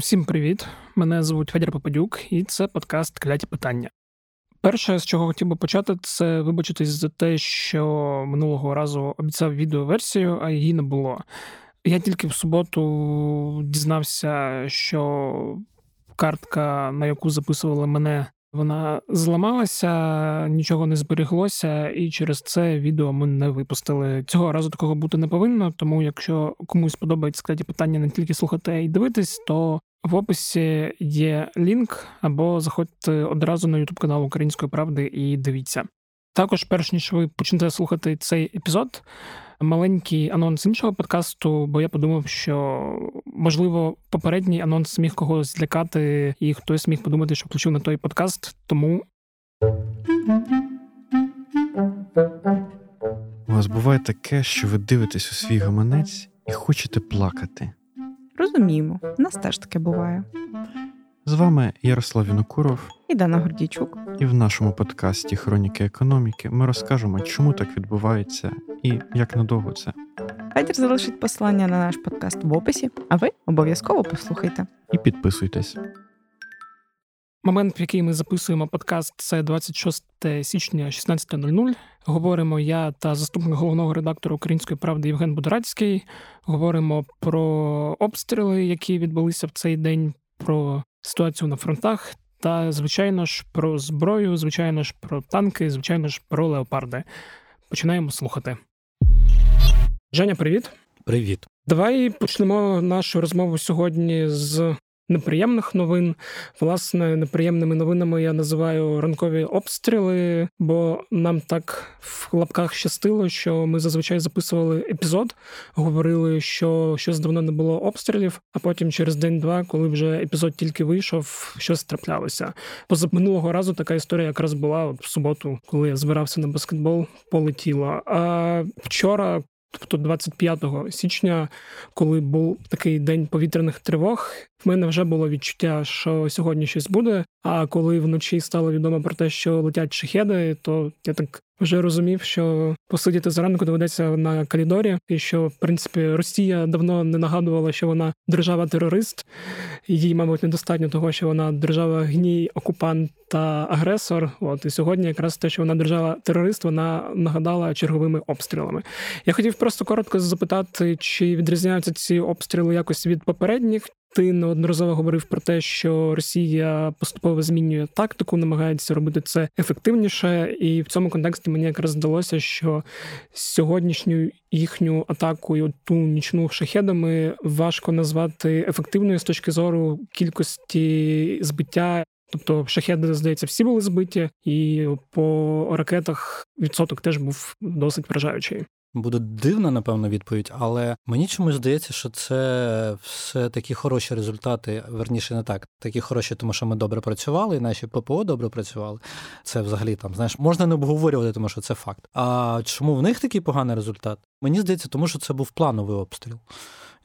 Всім привіт! Мене звуть Федір Попадюк, і це подкаст «Кляті питання». Перше, з чого хотів би почати, це вибачитись за те, що минулого разу обіцяв відеоверсію, а її не було. Я тільки в суботу дізнався, що картка, на яку записували мене, вона зламалася, нічого не збереглося, і через це відео ми не випустили. Цього разу такого бути не повинно, тому якщо комусь подобається «Кляті питання» не тільки слухати, а й дивитись, то в описі є лінк, або заходьте одразу на YouTube-канал «Української правди» і дивіться. Також, перш ніж ви почнете слухати цей епізод, маленький анонс іншого подкасту, бо я подумав, що, можливо, попередній анонс міг когось злякати, і хтось міг подумати, що включив на той подкаст, тому... У вас буває таке, що ви дивитесь у свій гаманець і хочете плакати. Розуміємо, у нас теж таке буває. З вами Ярослав Вінокуров і Дана Гордійчук. І в нашому подкасті «Хроніки економіки» ми розкажемо, чому так відбувається і як надовго це. Федір залишить посилання на наш подкаст в описі, а ви обов'язково послухайте. І підписуйтесь. Момент, в який ми записуємо подкаст, це 26 січня 16:00. Говоримо я та заступник головного редактора «Української правди» Євген Будорадський. Говоримо про обстріли, які відбулися в цей день, про ситуацію на фронтах та, звичайно ж, про зброю, звичайно ж, про танки, звичайно ж, про леопарди. Починаємо слухати. Женя, привіт. Привіт. Давай почнемо нашу розмову сьогодні з неприємних новин. Власне, неприємними новинами я називаю ранкові обстріли, бо нам так в лапках щастило, що ми зазвичай записували епізод, говорили, що щось давно не було обстрілів, а потім через день-два, коли вже епізод тільки вийшов, щось траплялося. Позаминулого разу така історія якраз була в суботу, коли я збирався на баскетбол, полетіла. А вчора... Тобто 25 січня, коли був такий день повітряних тривог, в мене вже було відчуття, що сьогодні щось буде, а коли вночі стало відомо про те, що летять шахеди, то я так вже розумів, що посидіти зранку доведеться на коридорі, і що, в принципі, Росія давно не нагадувала, що вона держава-терорист, їй, мабуть, недостатньо того, що вона держава-гній, окупант та агресор. От, і сьогодні якраз те, що вона держава-терорист, вона нагадала черговими обстрілами. Я хотів просто коротко запитати, чи відрізняються ці обстріли якось від попередніх. Ти неодноразово говорив про те, що Росія поступово змінює тактику, намагається робити це ефективніше, і в цьому контексті мені якраз здалося, що сьогоднішню їхню атаку і ту нічну шахедами важко назвати ефективною з точки зору кількості збиття. Тобто шахеди, здається, всі були збиті, і по ракетах відсоток теж був досить вражаючий. Буде дивна, напевно, відповідь, але мені чомусь здається, що це все такі хороші результати, верніше не так, такі хороші, тому що ми добре працювали, і наші ППО добре працювали. Це взагалі там, знаєш, можна не обговорювати, тому що це факт. А чому в них такий поганий результат? Мені здається, тому що це був плановий обстріл.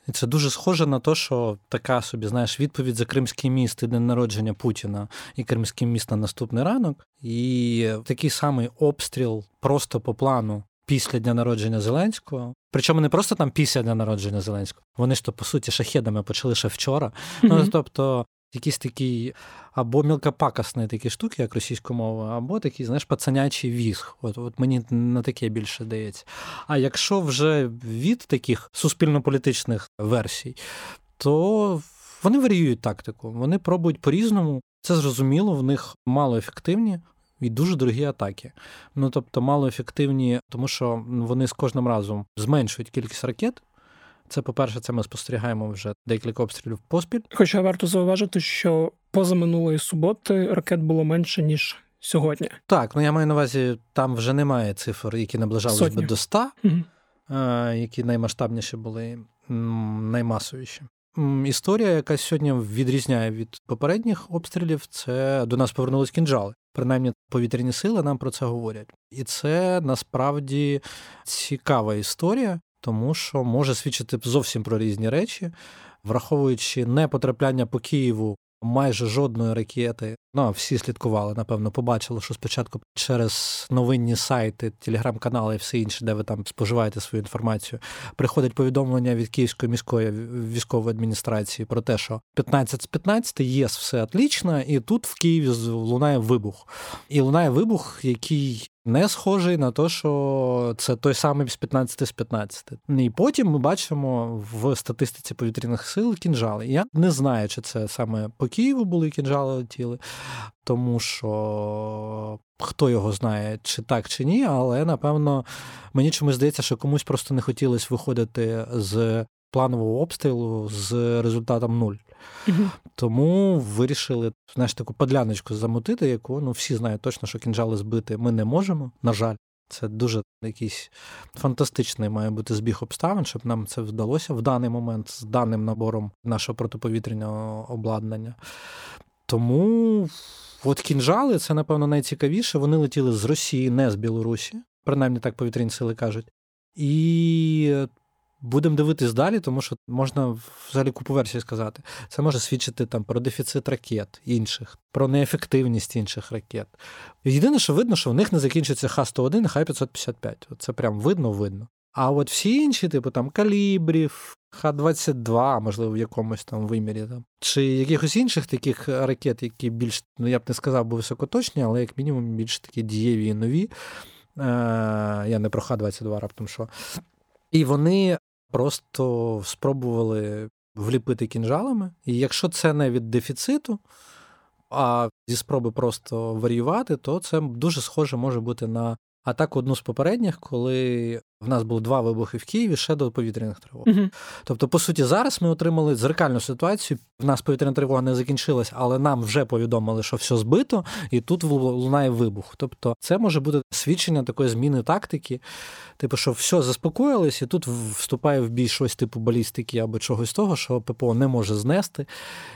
І це дуже схоже на те, що така собі, знаєш, відповідь за Кримський міст і день народження Путіна і Кримський міст на наступний ранок. І такий самий обстріл просто по плану. Після дня народження Зеленського. Причому не просто там після дня народження Зеленського. Вони ж то, по суті, шахедами почали ще вчора. Ну, тобто, якісь такі або мілкопакосні такі штуки, як російська мова, або такий, знаєш, пацанячий візг. От мені на таке більше дається. А якщо вже від таких суспільно-політичних версій, то вони варіюють тактику. Вони пробують по-різному. Це зрозуміло, в них мало ефективні і дуже дорогі атаки. Ну, тобто, малоефективні, тому що вони з кожним разом зменшують кількість ракет. Це, по-перше, це ми спостерігаємо вже декілька обстрілів поспіль. Хоча варто зауважити, що позаминулої суботи ракет було менше, ніж сьогодні. Так, ну я маю на увазі, там вже немає цифр, які наближалися до 100, які наймасштабніші були, наймасовіші. Історія, яка сьогодні відрізняє від попередніх обстрілів, це до нас повернулись кінжали. Принаймні, повітряні сили нам про це говорять. І це, насправді, цікава історія, тому що може свідчити зовсім про різні речі, враховуючи непотрапляння по Києву майже жодної ракети. Ну, всі слідкували, напевно, побачили, що спочатку через новинні сайти, телеграм-канали і все інше, де ви там споживаєте свою інформацію, приходить повідомлення від Київської міської військової адміністрації про те, що 15 з 15, єс, все отлично, і тут в Києві лунає вибух. І лунає вибух, який не схожий на те, що це той самий з 15 з 15. І потім ми бачимо в статистиці повітряних сил кінжали. Я не знаю, чи це саме по Києву були кінжали летіли, тому що хто його знає, чи так, чи ні, але, напевно, мені чомусь здається, що комусь просто не хотілося виходити з планового обстрілу з результатом 0. Mm-hmm. Тому вирішили, знаєш, таку подляночку замутити, яку, ну, всі знають точно, що кінжали збити ми не можемо, на жаль. Це дуже якийсь фантастичний має бути збіг обставин, щоб нам це вдалося в даний момент з даним набором нашого протиповітряного обладнання. Тому от кінжали, це, напевно, найцікавіше. Вони летіли з Росії, не з Білорусі. Принаймні так повітряні сили кажуть. І будемо дивитись далі, тому що можна взагалі купу версій сказати. Це може свідчити там про дефіцит ракет інших, про неефективність інших ракет. Єдине, що видно, що в них не закінчується Х-101 і Х-555. Це прям видно. А от всі інші, типу там калібрів, Х-22, можливо, в якомусь там вимірі, там, чи якихось інших таких ракет, які більш, ну я б не сказав, бо високоточні, але як мінімум більш такі дієві і нові. Я не про Х-22 раптом що. І вони просто спробували вліпити кінжалами. І якщо це не від дефіциту, а зі спроби просто варіювати, то це дуже схоже може бути на атаку одну з попередніх, коли в нас було 2 вибухи в Києві ще до повітряних тривог. Угу. Тобто, по суті, зараз ми отримали дзеркальну ситуацію. В нас повітряна тривога не закінчилась, але нам вже повідомили, що все збито, і тут лунає вибух. Тобто, це може бути свідчення такої зміни тактики, типу, що все, заспокоїлись, і тут вступає в бій щось типу балістики або чогось того, що ППО не може знести,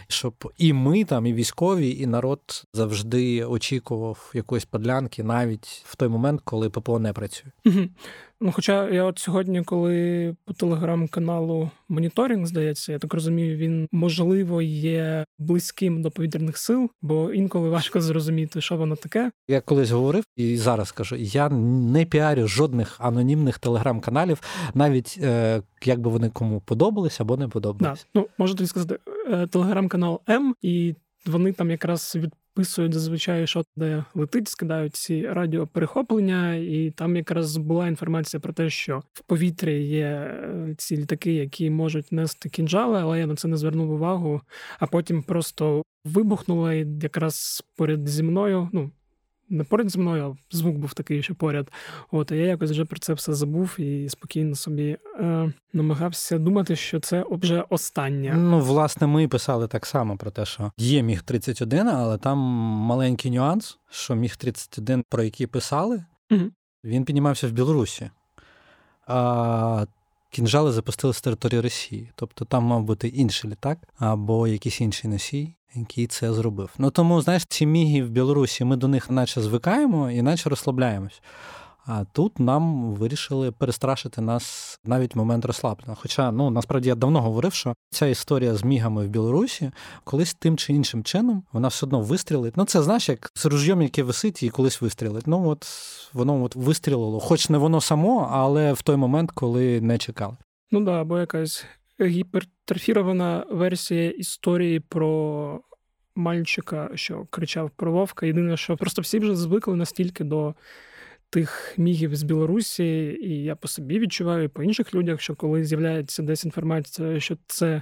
щоб і ми, там, і військові, і народ завжди очікував якоїсь подлянки навіть в той момент, коли ППО не працює. Угу. Ну, хоча я от сьогодні, коли по телеграм-каналу «Моніторинг», здається, я так розумію, він, можливо, є близьким до повітряних сил, бо інколи важко зрозуміти, що воно таке. Я колись говорив, і зараз кажу, я не піарю жодних анонімних телеграм-каналів, навіть як би вони кому подобались або не подобались. Да. Ну, можу тобі сказати, телеграм-канал «М», і вони там якраз писують зазвичай, що де летить, скидають ці радіоперехоплення, і там якраз була інформація про те, що в повітрі є ці літаки, які можуть нести кінжали, але я на це не звернув увагу, а потім просто вибухнуло, і якраз поряд зі мною, ну, не поряд зі мною, а звук був такий, що поряд. От, а я якось вже про це все забув і спокійно собі намагався думати, що це вже останнє. Ну, власне, ми писали так само про те, що є Міг-31, але там маленький нюанс, що Міг-31, про який писали, угу, він піднімався в Білорусі. А кінжали запустили з території Росії. Тобто там мав бути інший літак або якийсь інший носій, який це зробив. Ну, тому, знаєш, ці міги в Білорусі, ми до них наче звикаємо і наче розслабляємось. А тут нам вирішили перестрашити нас навіть в момент розслаблення. Хоча, ну, насправді, я давно говорив, що ця історія з мігами в Білорусі колись тим чи іншим чином вона все одно вистрілить. Ну, це, знаєш, як з ружьом, яке висить і колись вистрілить. Ну, от воно от вистрілило. Хоч не воно само, але в той момент, коли не чекали. Ну, да, або якась гіпертрофірована версія історії про мальчика, що кричав про вовка. Єдине, що просто всі вже звикли настільки до тих мігів з Білорусі, і я по собі відчуваю, і по інших людях, що коли з'являється десь інформація, що це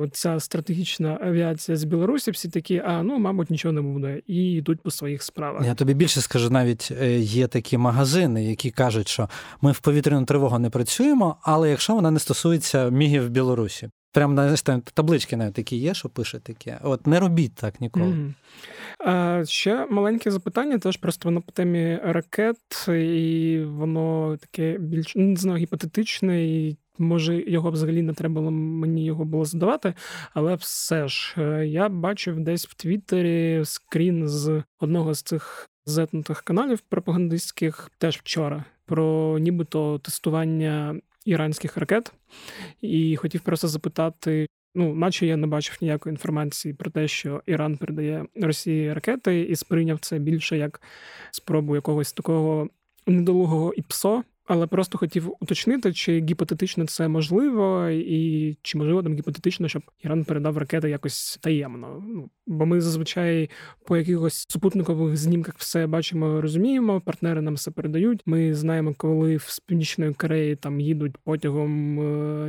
оця стратегічна авіація з Білорусі, всі такі, ну, мабуть, нічого не буде, і йдуть по своїх справах. Я тобі більше скажу, навіть є такі магазини, які кажуть, що ми в повітряну тривогу не працюємо, але якщо вона не стосується мігів в Білорусі. Прямо там таблички навіть такі є, що пише таке. От не робіть так ніколи. Ще маленьке запитання, теж просто воно по темі ракет, і воно таке більш, не знаю, гіпотетичне, і може його взагалі не треба було, мені його було задавати, але все ж, я бачив десь в Твіттері скрін з одного з цих зетнутих каналів пропагандистських, теж вчора, про нібито тестування іранських ракет, і хотів просто запитати, Ну, наче я не бачив ніякої інформації про те, що Іран передає Росії ракети, і сприйняв це більше як спробу якогось такого недолугого ІПСО. Але просто хотів уточнити, чи гіпотетично це можливо, і чи можливо там гіпотетично, щоб Іран передав ракети якось таємно. Бо ми зазвичай по якихось супутникових знімках все бачимо, розуміємо, партнери нам все передають. Ми знаємо, коли з Північної Кореї там їдуть потягом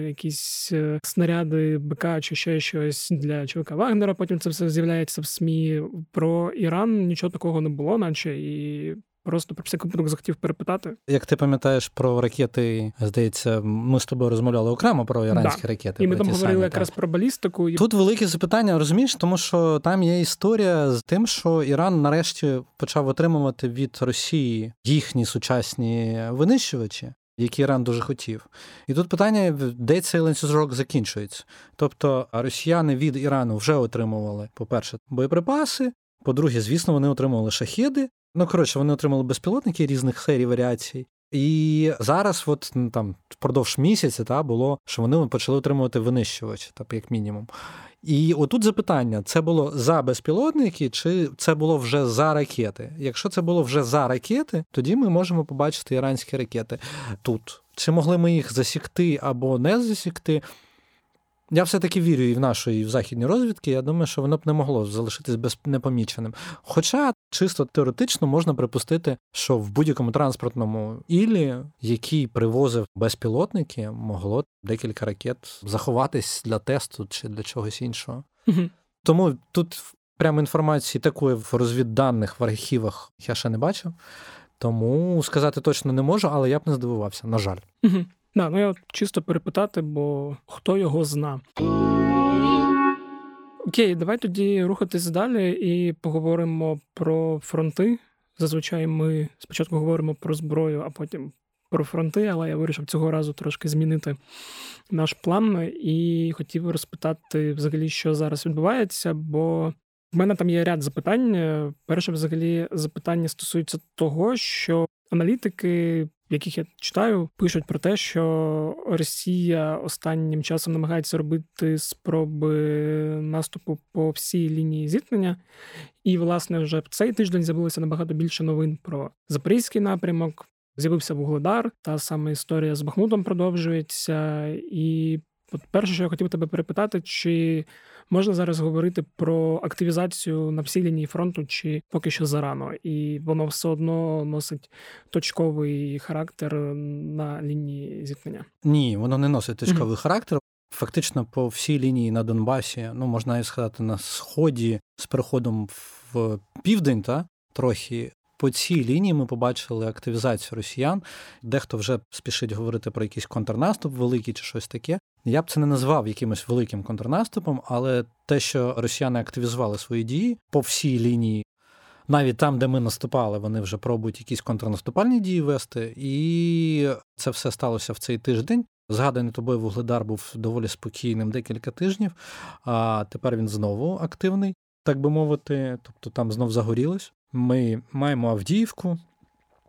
якісь снаряди БК чи ще щось для чоловіка Вагнера, потім це все з'являється в СМІ. Про Іран нічого такого не було, наче, і... Просто про всякий випадок захотів перепитати. Як ти пам'ятаєш про ракети, здається, ми з тобою розмовляли окремо про іранські ракети. І ми там говорили якраз про балістику. Тут велике запитання, розумієш, тому що там є історія з тим, що Іран нарешті почав отримувати від Росії їхні сучасні винищувачі, які Іран дуже хотів. І тут питання, де цей ланцюжок закінчується. Тобто росіяни від Ірану вже отримували, по-перше, боєприпаси, по-друге, звісно, вони отримували шахіди. Вони отримали безпілотники різних серій варіацій. І зараз от там впродовж місяця було, що вони почали отримувати винищувач, як мінімум. І отут запитання, це було за безпілотники чи це було вже за ракети? Якщо це було вже за ракети, тоді ми можемо побачити іранські ракети тут. Чи могли ми їх засікти або не засікти? Я все-таки вірю і в нашої, і в західні розвідки. Я думаю, що воно б не могло залишитись непоміченим. Хоча чисто теоретично можна припустити, що в будь-якому транспортному ілі, який привозив безпілотники, могло декілька ракет заховатись для тесту чи для чогось іншого. Тому тут прямо інформації такої в розвідданих, в архівах я ще не бачив. Тому сказати точно не можу, але я б не здивувався, на жаль. Я чисто перепитати, бо хто його зна. Окей, давай тоді рухатись далі і поговоримо про фронти. Зазвичай ми спочатку говоримо про зброю, а потім про фронти, але я вирішив цього разу трошки змінити наш план і хотів розпитати взагалі, що зараз відбувається, бо в мене там є ряд запитань. Перше взагалі запитання стосується того, що аналітики, яких я читаю, пишуть про те, що Росія останнім часом намагається робити спроби наступу по всій лінії зіткнення. І, власне, вже цей тиждень з'явилося набагато більше новин про Запорізький напрямок, з'явився Вугледар, та сама історія з Бахмутом продовжується. І от перше, що я хотів тебе перепитати, чи можна зараз говорити про активізацію на всій лінії фронту, чи поки що зарано? І воно все одно носить точковий характер на лінії зіткнення? Ні, воно не носить точковий характер. Фактично по всій лінії на Донбасі, можна і сказати, на Сході з переходом в південь, трохи, по цій лінії ми побачили активізацію росіян. Дехто вже спішить говорити про якийсь контрнаступ великий чи щось таке. Я б це не назвав якимось великим контрнаступом, але те, що росіяни активізували свої дії по всій лінії, навіть там, де ми наступали, вони вже пробують якісь контрнаступальні дії вести, і це все сталося в цей тиждень. Згаданий тобою Вугледар був доволі спокійним декілька тижнів, а тепер він знову активний, так би мовити, тобто там знов загорілось. Ми маємо Авдіївку,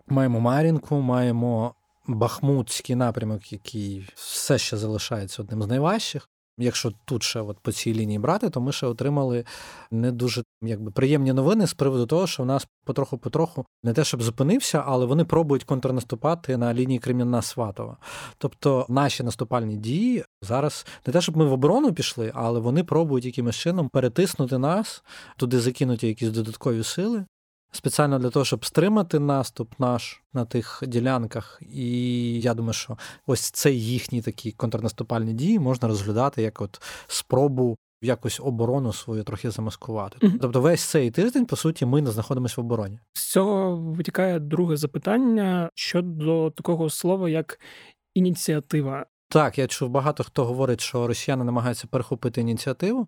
маємо Мар'їнку, маємо Бахмутський напрямок, який все ще залишається одним з найважчих. Якщо тут ще по цій лінії брати, то ми ще отримали не дуже приємні новини з приводу того, що в нас потроху-потроху, не те щоб зупинився, але вони пробують контрнаступати на лінії Кремінна-Сватова. Тобто наші наступальні дії зараз, не те щоб ми в оборону пішли, але вони пробують якимось чином перетиснути нас, туди закинуть якісь додаткові сили, спеціально для того, щоб стримати наступ наш на тих ділянках. І я думаю, що ось це їхні такі контрнаступальні дії можна розглядати як спробу якось оборону свою трохи замаскувати. Тобто весь цей тиждень, по суті, ми не знаходимося в обороні. З цього витікає друге запитання щодо такого слова, як ініціатива. Так, я чув, багато хто говорить, що росіяни намагаються перехопити ініціативу.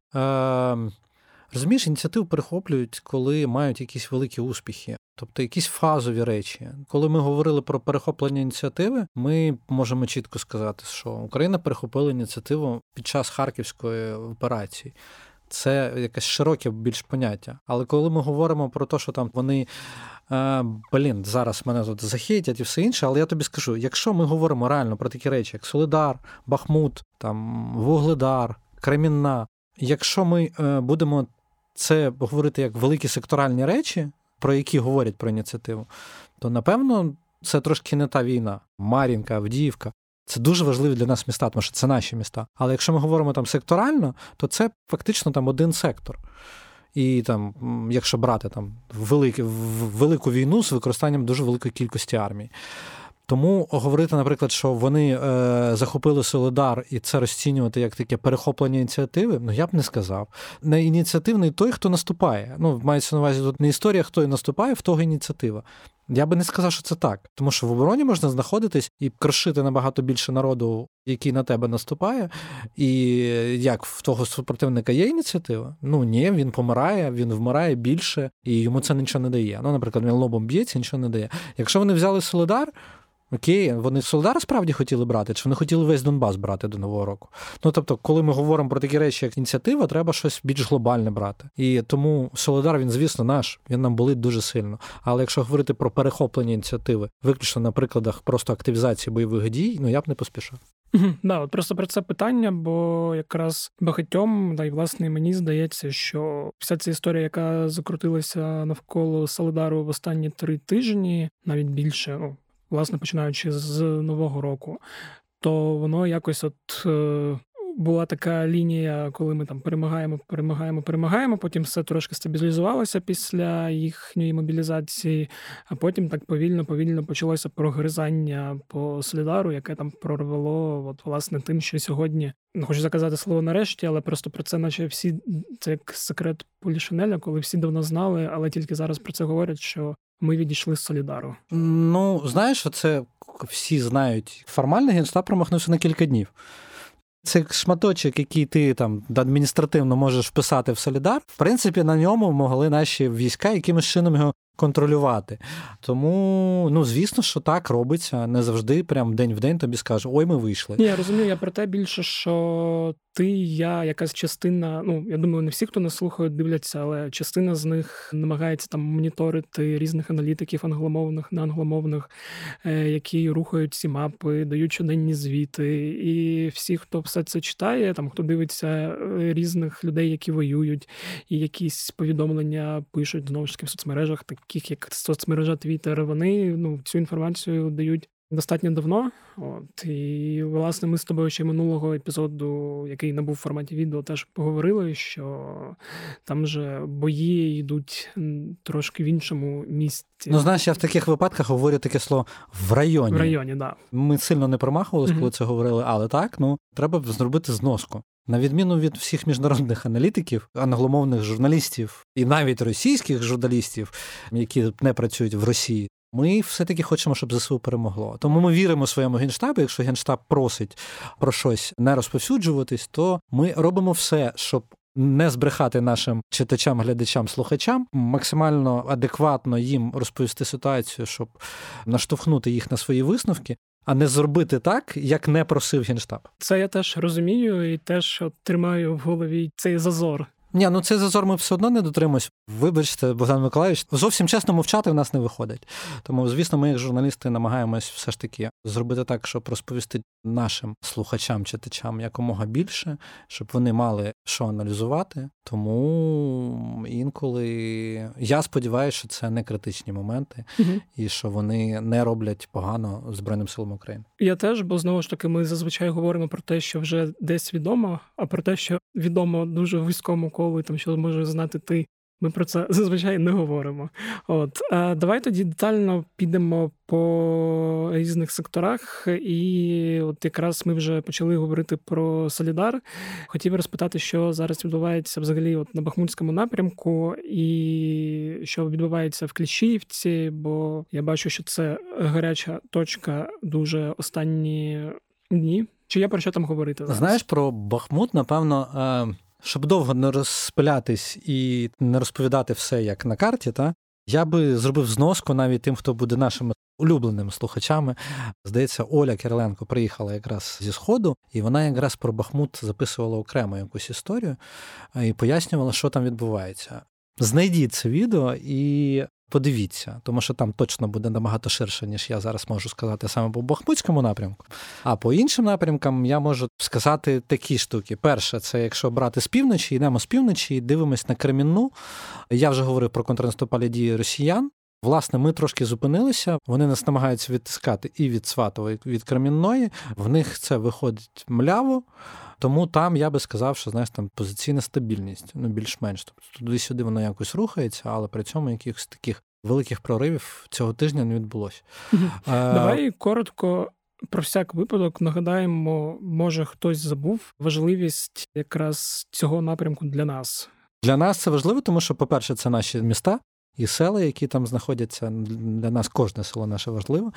Розумієш, ініціативу перехоплюють, коли мають якісь великі успіхи, тобто якісь фазові речі. Коли ми говорили про перехоплення ініціативи, ми можемо чітко сказати, що Україна перехопила ініціативу під час Харківської операції. Це якесь широке більш поняття. Але коли ми говоримо про те, що там вони, зараз мене тут захейтять і все інше, але я тобі скажу, якщо ми говоримо реально про такі речі, як Солидар, Бахмут, Вугледар, Кремінна. Якщо ми будемо це говорити як великі секторальні речі, про які говорять про ініціативу, то, напевно, це трошки не та війна. Мар'їнка, Авдіївка. Це дуже важливі для нас міста, тому що це наші міста. Але якщо ми говоримо там секторально, то це фактично там один сектор. І там, якщо брати там велику війну з використанням дуже великої кількості армії. Тому говорити, наприклад, що вони захопили Солидар і це розцінювати як таке перехоплення ініціативи, ну, я б не сказав. Не ініціативний той, хто наступає. Ну, мається на увазі тут не історія, хто і наступає, в того ініціатива. Я би не сказав, що це так. Тому що в обороні можна знаходитись і крошити набагато більше народу, який на тебе наступає. І як в того супротивника є ініціатива? Ну, ні, він помирає, він вмирає більше, і йому це нічого не дає. Ну, наприклад, він лобом б'ється, нічого не дає. Якщо вони взяли Солидар, окей, вони Солидар справді хотіли брати, чи вони хотіли весь Донбас брати до Нового року? Ну, тобто, коли ми говоримо про такі речі, як ініціатива, треба щось більш глобальне брати. І тому Солидар, він, звісно, наш, він нам болить дуже сильно. Але якщо говорити про перехоплення ініціативи, виключно на прикладах просто активізації бойових дій, ну, я б не поспішав. Да, от просто про це питання, бо якраз багатьом, да, і, власне, мені здається, що вся ця історія, яка закрутилася навколо Солидару в останні 3 тижні, навіть більше, ну, власне, починаючи з Нового року, то воно якось от була така лінія, коли ми там перемагаємо, потім все трошки стабілізувалося після їхньої мобілізації, а потім так повільно почалося прогризання по Солидару, яке там прорвало, от, власне, тим, що сьогодні, не хочу заказати слово нарешті, але просто про це наче всі, це як секрет Полішинеля, коли всі давно знали, але тільки зараз про це говорять, що ми відійшли з Солидару. Ну, знаєш, це всі знають. Формально Генштаб промахнувся на кілька днів. Це шматочок, який ти там адміністративно можеш вписати в Солидар. В принципі, на ньому могли наші війська якимось чином його контролювати. Тому, ну, звісно, що так робиться. Не завжди прям день в день тобі скажу, ой, ми вийшли. Ні, я розумію, я про те більше, що ти, я, якась частина, ну, я думаю, не всі, хто нас слухає, дивляться, але частина з них намагається там моніторити різних аналітиків англомовних, неангломовних, які рухають ці мапи, дають щоденні звіти. І всі, хто все це читає, там, хто дивиться різних людей, які воюють, і якісь повідомлення пишуть, знову ж таки, в соцмережах, таких як соцмережа Twitter, вони, ну, цю інформацію дають достатньо давно. От. І, власне, ми з тобою ще минулого епізоду, який набув в форматі відео, теж поговорили, що там же бої йдуть трошки в іншому місці. Ну, знаєш, я в таких випадках говорю таке слово «в районі». В районі, да. Ми сильно не промахувалися, коли це говорили, але так, ну, треба зробити зноску. На відміну від всіх міжнародних аналітиків, англомовних журналістів і навіть російських журналістів, які не працюють в Росії, ми все-таки хочемо, щоб ЗСУ перемогло. Тому ми віримо своєму Генштабу, якщо Генштаб просить про щось не розповсюджуватись, то ми робимо все, щоб не збрехати нашим читачам, глядачам, слухачам, максимально адекватно їм розповісти ситуацію, щоб наштовхнути їх на свої висновки, а не зробити так, як не просив Генштаб. Це я теж розумію і теж тримаю в голові цей зазор. Ні, ну цей зазор ми все одно не дотримуємось. Вибачте, Богдан Миколаївич, зовсім чесно мовчати в нас не виходить. Тому, звісно, ми, як журналісти, намагаємось все ж таки зробити так, щоб розповісти нашим слухачам, читачам якомога більше, щоб вони мали що аналізувати. Тому інколи я сподіваюся, що це не критичні моменти і що вони не роблять погано Збройним силам України. Я теж, бо знову ж таки ми зазвичай говоримо про те, що вже десь відомо, а про те, що відомо дуже військовому колу, там що може знати ти. Ми про це зазвичай не говоримо. От, давай тоді детально підемо по різних секторах. І от якраз ми вже почали говорити про Солидар. Хотів розпитати, що зараз відбувається взагалі от на Бахмутському напрямку і що відбувається в Кліщіївці, бо я бачу, що це гаряча точка дуже останні дні. Чи є про що там говорити зараз? Знаєш, про Бахмут, напевно... Щоб довго не розпилятись і не розповідати все як на карті, та я би зробив зноску навіть тим, хто буде нашими улюбленими слухачами. Здається, Оля Кириленко приїхала якраз зі Сходу, і вона якраз про Бахмут записувала окремо якусь історію і пояснювала, що там відбувається. Знайдіть це відео і подивіться, тому що там точно буде набагато ширше, ніж я зараз можу сказати саме по Бахмутському напрямку. А по іншим напрямкам я можу сказати такі штуки. Перше, це якщо брати з півночі, йдемо з півночі і дивимось на Кремінну. Я вже говорив про контрнаступальні дії росіян. Власне, ми трошки зупинилися, вони нас намагаються відтискати і від Сватово, і від Кремінної. В них це виходить мляво, тому там я би сказав, що, знаєш, там позиційна стабільність, ну, більш-менш. Тобто туди-сюди воно якось рухається, але при цьому якихось таких великих проривів цього тижня не відбулося. Давай коротко, про всяк випадок, нагадаємо, може хтось забув важливість якраз цього напрямку для нас. Для нас це важливо, тому що, по-перше, це наші міста, і села, які там знаходяться, для нас кожне село наше важливе.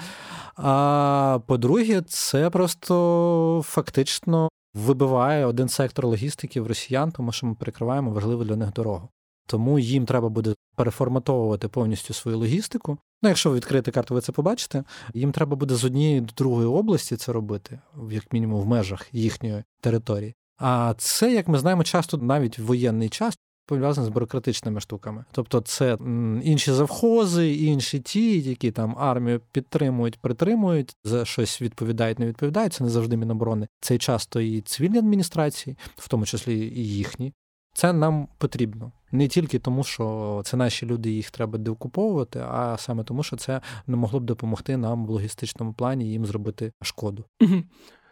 А по-друге, це просто фактично вибиває один сектор логістиків росіян, тому що ми перекриваємо важливу для них дорогу. Тому їм треба буде переформатовувати повністю свою логістику. Ну, якщо ви відкриєте карту, ви це побачите. Їм треба буде з однієї до другої області це робити, як мінімум в межах їхньої території. А це, як ми знаємо, часто навіть в воєнний час, пов'язано з бюрократичними штуками. Тобто це інші завхози, інші ті, які там армію підтримують, притримують, за щось відповідають, не відповідають. Це не завжди Міноборони. Це часто і цивільні адміністрації, в тому числі і їхні. Це нам потрібно. Не тільки тому, що це наші люди, їх треба деокуповувати, а саме тому, що це не могло б допомогти нам в логістичному плані їм зробити шкоду.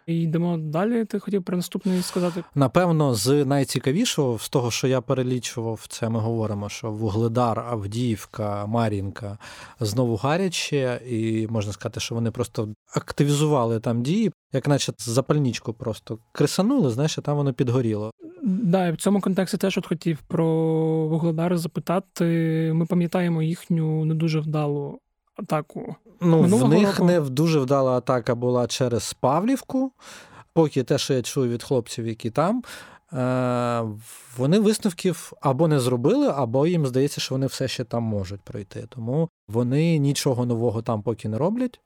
І йдемо далі, ти хотів про наступний сказати? Напевно, з найцікавішого, з того, що я перелічував, це ми говоримо, що Вугледар, Авдіївка, Мар'їнка знову гаряче, і можна сказати, що вони просто активізували там дії, як наче запальничку просто кресанули, знаєш, і там воно підгоріло. Да, і в цьому контексті теж от хотів про Вугледар запитати. Ми пам'ятаємо їхню не дуже вдалу атаку. Ну, в них не дуже вдала атака була через Павлівку. Поки те, що я чую від хлопців, які там, вони висновків або не зробили, або їм здається, що вони все ще там можуть пройти. Тому вони нічого нового там поки не роблять.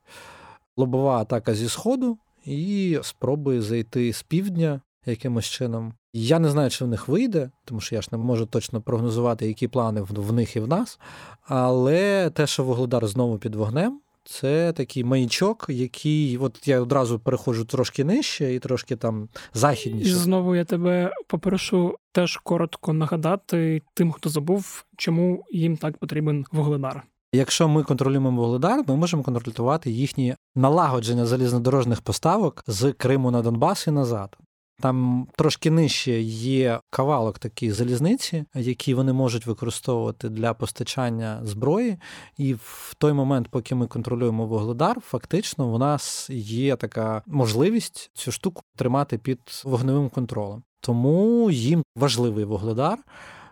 Лобова атака зі Сходу і спроби зайти з півдня якимось чином. Я не знаю, чи в них вийде, тому що я ж не можу точно прогнозувати, які плани в них і в нас. Але те, що Вугледар знову під вогнем, це такий маячок, який, от я одразу переходжу трошки нижче і трошки там західніше. І знову я тебе попрошу теж коротко нагадати тим, хто забув, чому їм так потрібен Вугледар. Якщо ми контролюємо Вугледар, ми можемо контролювати їхні налагодження залізнодорожних поставок з Криму на Донбас і назад. Там трошки нижче є кавалок такої залізниці, які вони можуть використовувати для постачання зброї. І в той момент, поки ми контролюємо Вугледар, фактично в нас є така можливість цю штуку тримати під вогневим контролем. Тому їм важливий Вугледар.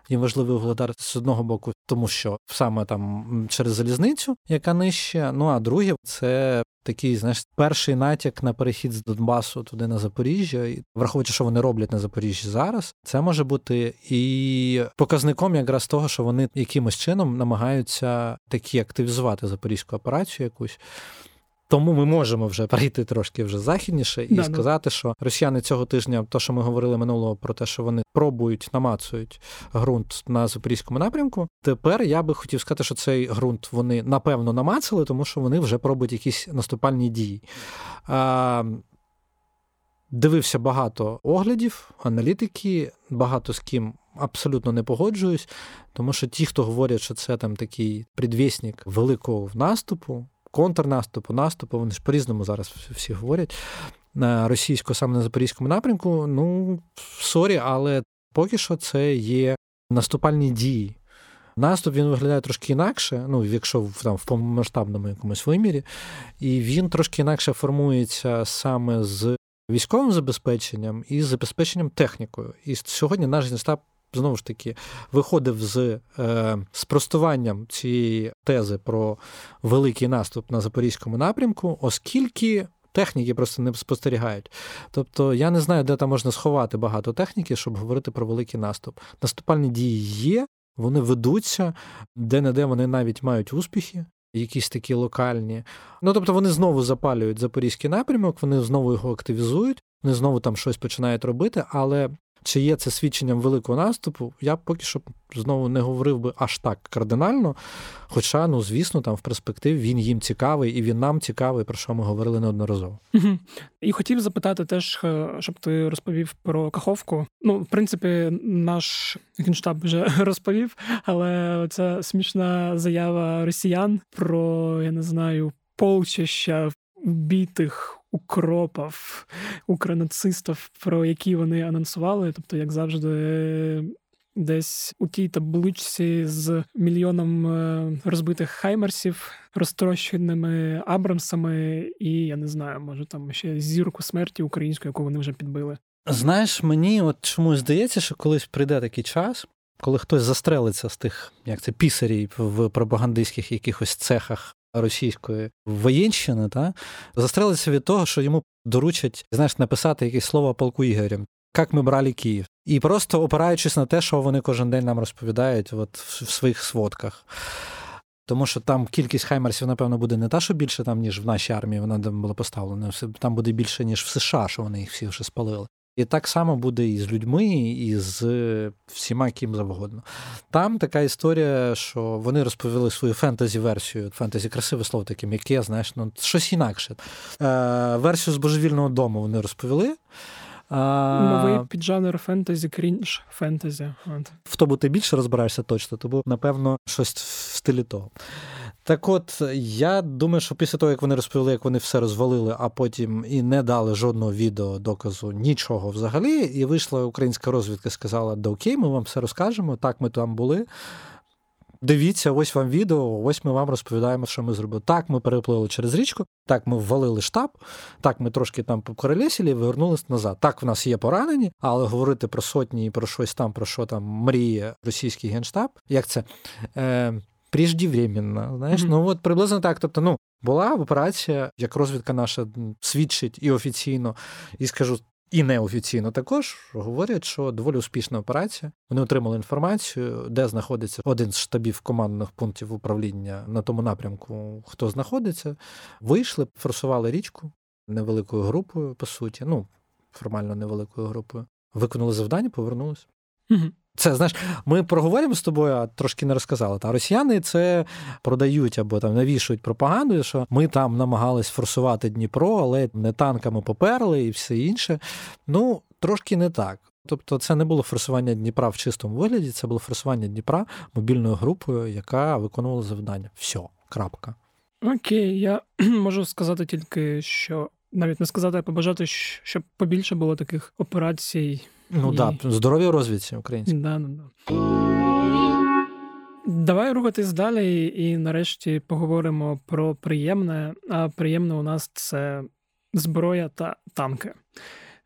Їм важливий Вугледар з одного боку, тому що саме там через залізницю, яка нижче. Ну, а друге – це такий, знаєш, перший натяк на перехід з Донбасу туди на Запоріжжя. І, враховуючи, що вони роблять на Запоріжжі зараз, це може бути і показником якраз того, що вони якимось чином намагаються таки активізувати запорізьку операцію якусь. Тому ми можемо вже перейти трошки вже західніше і сказати, що росіяни цього тижня, то, що ми говорили минулого, про те, що вони пробують, намацують ґрунт на запорізькому напрямку. Тепер я би хотів сказати, що цей ґрунт вони, напевно, намацали, тому що вони вже пробують якісь наступальні дії. Дивився багато оглядів, аналітики, багато з ким абсолютно не погоджуюсь, тому що ті, хто говорять, що це там такий предвісник великого наступу, контрнаступу, наступу, вони ж по-різному зараз всі говорять, на російську саме на запорізькому напрямку, ну, сорі, але поки що це є наступальні дії. Наступ, він виглядає трошки інакше, ну, якщо там в повномасштабному якомусь вимірі, і він трошки інакше формується саме з військовим забезпеченням і з забезпеченням технікою. І сьогодні наш генштаб знову ж таки виходив з спростуванням цієї тези про великий наступ на запорізькому напрямку, оскільки техніки просто не спостерігають. Тобто я не знаю, де там можна сховати багато техніки, щоб говорити про великий наступ. Наступальні дії є, вони ведуться, де-не-де вони навіть мають успіхи, якісь такі локальні. Ну, тобто вони знову запалюють запорізький напрямок, вони знову його активізують, вони знову там щось починають робити, але Чи є це свідченням великого наступу, я поки що знову не говорив би аж так кардинально, хоча, ну, звісно, там в перспективі він їм цікавий і він нам цікавий, про що ми говорили неодноразово. Угу. І хотів запитати теж, щоб ти розповів про Каховку. Ну, в принципі, наш Генштаб вже розповів, але ця смішна заява росіян про, я не знаю, полчища вбитих укропів, укронацистів, про які вони анонсували, тобто, як завжди, десь у тій табличці з мільйоном розбитих хаймерсів, розтрощеними абрамсами і, я не знаю, може там ще зірку смерті українську, яку вони вже підбили. Знаєш, мені от чомусь здається, що колись прийде такий час, коли хтось застрелиться з тих, як це, пісарів в пропагандистських якихось цехах російської воєнщини, та застрелиться від того, що йому доручать, знаєш, написати якісь слова полку Ігорям, як ми брали Київ. І просто опираючись на те, що вони кожен день нам розповідають от в своїх сводках. Тому що там кількість хаймерсів, напевно, буде не та, що більше там, ніж в нашій армії, вона там була поставлена, там буде більше, ніж в США, що вони їх всі вже спалили. І так само буде і з людьми, і з всіма ким завгодно. Там така історія, що вони розповіли свою фентезі-версію. Фентезі – красиве слово таке, м'яке, знаєш, ну, щось інакше. Версію з «Божевільного дому» вони розповіли. Новий піджанр фентезі, крінж фентезі. В тому ти більше розбираєшся точно, тому, напевно, щось в стилі того. Так от, я думаю, що після того, як вони розповіли, як вони все розвалили, а потім і не дали жодного відео, доказу, нічого взагалі, і вийшла українська розвідка, сказала, да окей, ми вам все розкажемо, так ми там були, дивіться, ось вам відео, ось ми вам розповідаємо, що ми зробили. Так, ми переплили через річку, так, ми ввалили штаб, так, ми трошки там покорелесили і вернулися назад. Так, в нас є поранені, але говорити про сотні і про щось там, про що там мріє російський генштаб, як це... Преждівременно, знаєш, ну от приблизно так. Тобто, ну, була операція, як розвідка наша свідчить і офіційно, і скажу, і неофіційно також, говорять, що доволі успішна операція. Вони отримали інформацію, де знаходиться один з штабів командних пунктів управління на тому напрямку, хто знаходиться. Вийшли, форсували річку невеликою групою, по суті, ну, формально невеликою групою. Виконали завдання, повернулись. Угу. Це, знаєш, ми проговоримо з тобою, а трошки не розказали. Та росіяни це продають або там навішують пропаганду, що ми там намагались форсувати Дніпро, але не танками поперли і все інше. Ну, трошки не так. Тобто це не було форсування Дніпра в чистому вигляді, це було форсування Дніпра мобільною групою, яка виконувала завдання. Все, крапка. Окей, я можу сказати тільки, що навіть не сказати, а побажати, щоб побільше було таких операцій. Ну так, да, здоров'я розвідці українській. Да. Давай рухатись далі і нарешті поговоримо про приємне. А приємне у нас це зброя та танки.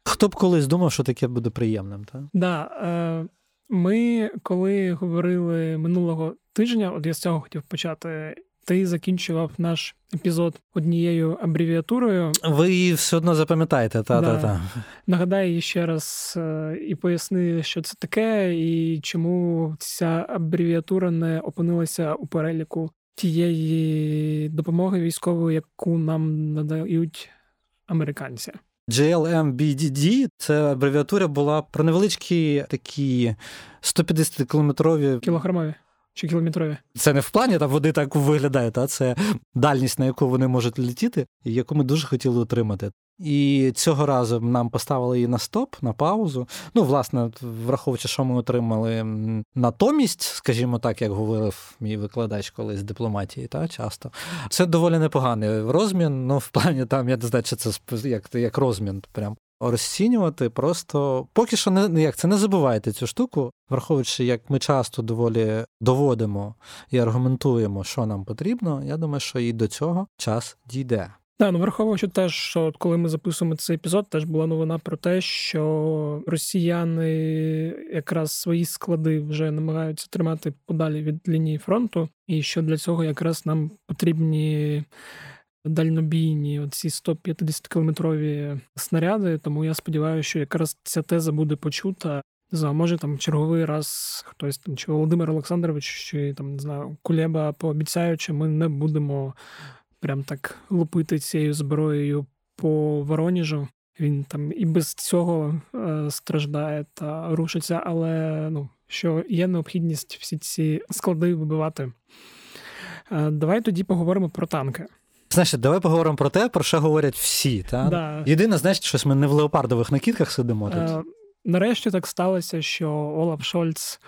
Хто б колись думав, що таке буде приємним, так? Да, ми коли говорили минулого тижня, от я з цього хотів почати, ти закінчував наш епізод однією абревіатурою. Ви її все одно запам'ятаєте, та-та-та. Нагадай її ще раз і поясни, що це таке, і чому ця абревіатура не опинилася у переліку тієї допомоги військової, яку нам надають американці. JLMBDD – це абревіатура була про невеличкі такі 150-кілометрові... Кілограмові. Чи кілометрові. Це не в плані, там вони так виглядають, а це дальність, на яку вони можуть летіти, і яку ми дуже хотіли отримати. І цього разу нам поставили її на стоп, на паузу. Ну, власне, враховуючи, що ми отримали натомість, скажімо так, як говорив мій викладач колись з дипломатії, та, часто. Це доволі непоганий розмін, ну, в плані, там, я не знаю, чи це як розмін прям. Розцінювати просто... Поки що не забувайте цю штуку, враховуючи, як ми часто доволі доводимо і аргументуємо, що нам потрібно, я думаю, що і до цього час дійде. Да, ну, враховуючи теж, що коли ми записуємо цей епізод, теж була новина про те, що росіяни якраз свої склади вже намагаються тримати подалі від лінії фронту, і що для цього якраз нам потрібні... дальнобійні оці 150-кілометрові снаряди, тому я сподіваюся, що якраз ця теза буде почута. Може там черговий раз хтось там, чи Володимир Олександрович, чи там, не знаю, Кулеба пообіцяють, що ми не будемо прям так лупити цією зброєю по Воронежу. він там і без цього страждає та рушиться, але що є необхідність всі ці склади вибивати. Давай тоді поговоримо про танки. Знаєш, давай поговоримо про те, про що говорять всі. Та? Да. Єдине, знаєш, щось ми не в леопардових накидках сидимо тут. Нарешті так сталося, що Олаф Шольц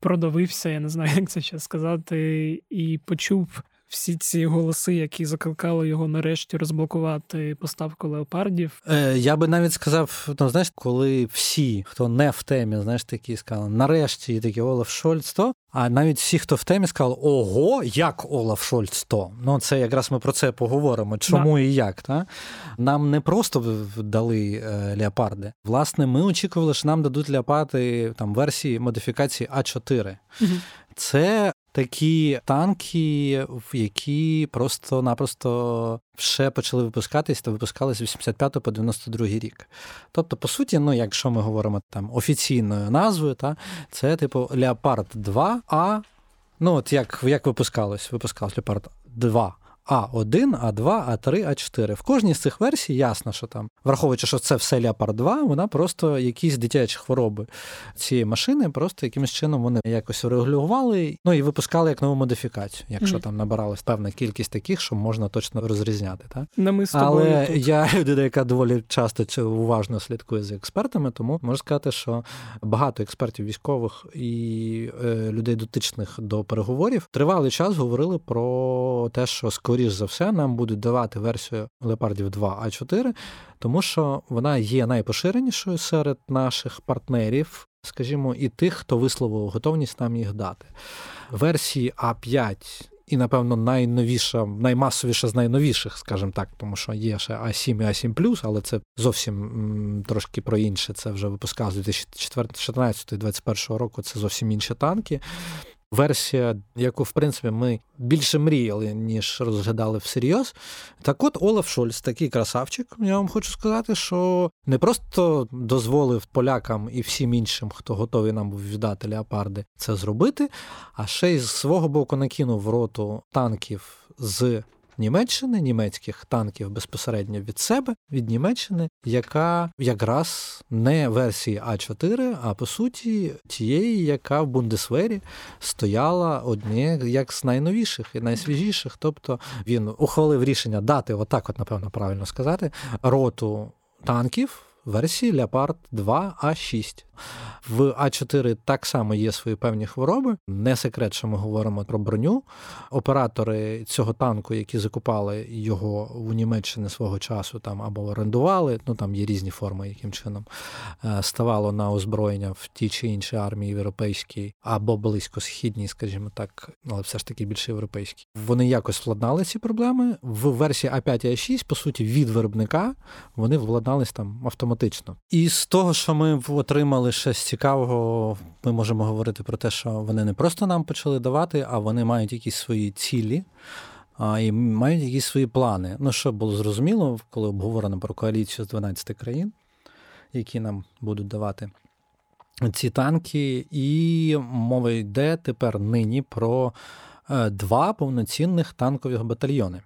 продавився, я не знаю, як це ще сказати, і почув всі ці голоси, які закликали його нарешті розблокувати поставку леопардів. Я би навіть сказав, знаєш, коли всі, хто не в темі, знаєш, такі сказали, нарешті, і такі Олаф Шольц, то, а навіть всі, хто в темі, сказали, ого, як Олаф Шольц, то. Це якраз ми про це поговоримо, чому і як. Та? Нам не просто дали леопарди. Власне, ми очікували, що нам дадуть леопарди там, версії модифікації А4. Угу. Це такі танки, які просто-напросто ще почали випускатись та випускались з 85 по 92 рік. Тобто, по суті, якщо ми говоримо там офіційною назвою, та це типу Леопард 2А, як випускалось? Випускалось Леопард 2. А1, А2, А3, А4. В кожній з цих версій ясно, що там, враховуючи, що це все Леопард 2, вона просто якісь дитячі хвороби цієї машини, просто якимось чином вони якось регулювали, і випускали як нову модифікацію, якщо там набиралась певна кількість таких, що можна точно розрізняти. Так? Але я людина, яка доволі часто уважно слідкує за експертами, тому можу сказати, що багато експертів військових і людей дотичних до переговорів тривалий час говорили про те, що скоріш за все, нам будуть давати версію леопардів 2А4, тому що вона є найпоширенішою серед наших партнерів, скажімо, і тих, хто висловив готовність нам їх дати. Версії А5 і, напевно, найновіша, наймасовіша з найновіших, скажімо так, тому що є ще А7 і А7+, але це зовсім трошки про інше, це вже випускав з 2014-2021 року, це зовсім інші танки. Версія, яку, в принципі, ми більше мріяли, ніж розглядали всерйоз. Так от, Олаф Шольц, такий красавчик, я вам хочу сказати, що не просто дозволив полякам і всім іншим, хто готовий нам віддати леопарди, це зробити, а ще й з свого боку накинув в роту танків з Німеччини, німецьких танків безпосередньо від себе, від Німеччини, яка якраз не версії А4, а по суті тієї, яка в Бундесвері стояла одне як з найновіших і найсвіжіших. Тобто він ухвалив рішення дати, отак, напевно, правильно сказати, роту танків версії Leopard 2А6. В А4 так само є свої певні хвороби. Не секрет, що ми говоримо про броню. Оператори цього танку, які закупали його у Німеччині свого часу, там або орендували, там є різні форми, яким чином ставало на озброєння в тій чи іншій армії європейській, або близькосхідній, скажімо так, але все ж таки більше європейській. Вони якось владнали ці проблеми. В версії А5 і А6, по суті, від виробника вони владнались там автоматично. І з того, що ми отримали щось цікавого, ми можемо говорити про те, що вони не просто нам почали давати, а вони мають якісь свої цілі і мають якісь свої плани. Що було зрозуміло, коли обговорено про коаліцію з 12 країн, які нам будуть давати ці танки. І мова йде тепер нині про 2 повноцінних танкових батальйони.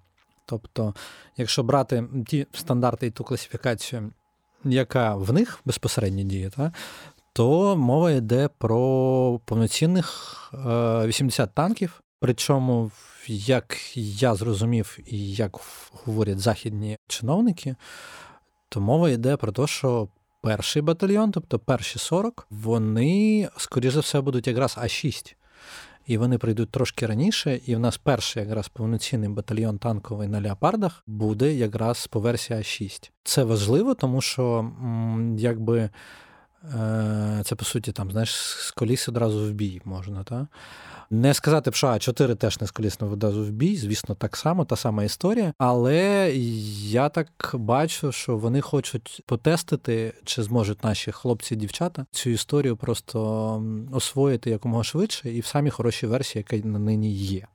Тобто, якщо брати ті стандарти і ту класифікацію, яка в них безпосередньо діє, то мова йде про повноцінних 80 танків. Причому, як я зрозумів і як говорять західні чиновники, то мова йде про те, що перший батальйон, тобто перші 40, вони, скоріш за все, будуть якраз А6. І вони прийдуть трошки раніше, і в нас перший якраз повноцінний батальйон танковий на леопардах буде якраз по версії А6. Це важливо, тому що якби це, по суті, там, знаєш, з коліс одразу в бій можна, так? Не сказати б, що А4 теж не з коліс одразу в бій, звісно, так само, та сама історія, але я так бачу, що вони хочуть потестити, чи зможуть наші хлопці і дівчата цю історію просто освоїти якомога швидше і в самій хорошій версії, яка на нині є.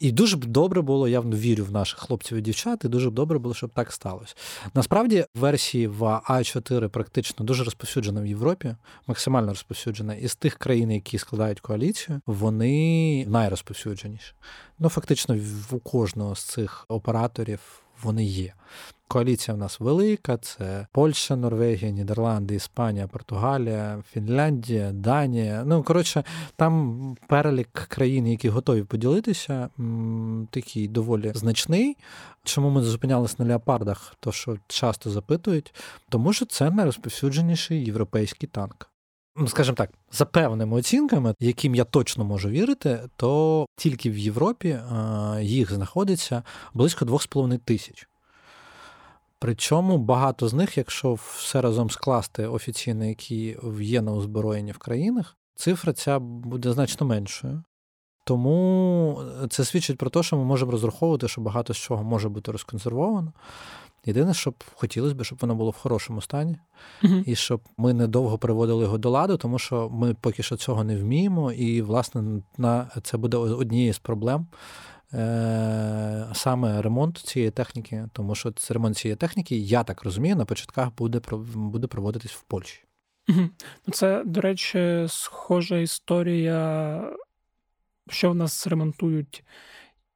І дуже б добре було, я вірю в наших хлопців і дівчат, і дуже б добре було, щоб так сталося. Насправді, версії в А4 практично дуже розповсюджена в Європі, максимально розповсюджена. І з тих країн, які складають коаліцію, вони найрозповсюдженіші. Фактично, у кожного з цих операторів вони є. Коаліція в нас велика, це Польща, Норвегія, Нідерланди, Іспанія, Португалія, Фінляндія, Данія. Ну, коротше, там перелік країн, які готові поділитися, такий доволі значний. Чому ми зупинялись на леопардах, то що часто запитують? Тому що це найрозповсюдженіший європейський танк. Скажімо так, за певними оцінками, яким я точно можу вірити, то тільки в Європі їх знаходиться близько 2,5 тисяч. Причому багато з них, якщо все разом скласти офіційно, які є на озброєнні в країнах, цифра ця буде значно меншою. Тому це свідчить про те, що ми можемо розраховувати, що багато з чого може бути розконсервовано. Єдине, щоб хотілося б, щоб воно було в хорошому стані, і щоб ми недовго приводили його до ладу, тому що ми поки що цього не вміємо, і, власне, це буде однією з проблем саме ремонт цієї техніки, тому що ремонт цієї техніки, я так розумію, на початках буде проводитись в Польщі. Це, до речі, схожа історія, що в нас ремонтують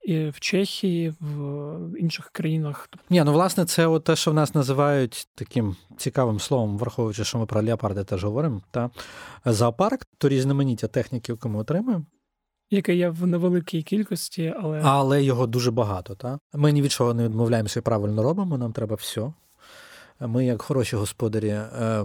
і в Чехії, в інших країнах. Власне, це от те, що в нас називають таким цікавим словом, враховуючи, що ми про леопарди теж говоримо, та зоопарк, то різноманіття техніки, яку ми отримуємо. Яке є в невеликій кількості, але... Але його дуже багато, так? Ми ні від чого не відмовляємося і правильно робимо, нам треба все. Ми, як хороші господарі,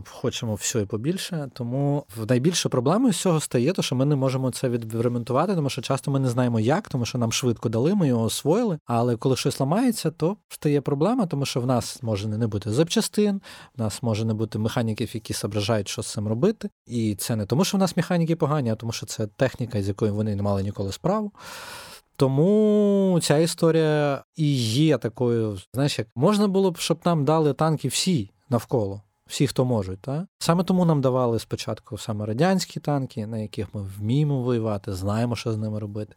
хочемо все і побільше, тому найбільше проблемою з цього стає те, що ми не можемо це відремонтувати, тому що часто ми не знаємо як, тому що нам швидко дали, ми його освоїли, але коли щось ламається, то стає проблема, тому що в нас може не бути запчастин, в нас може не бути механіків, які соображають, що з цим робити, і це не тому, що в нас механіки погані, а тому, що це техніка, з якою вони не мали ніколи справу. Тому ця історія і є такою, як можна було б, щоб нам дали танки всі навколо, всі, хто можуть. Та? Саме тому нам давали спочатку саме радянські танки, на яких ми вміємо воювати, знаємо, що з ними робити.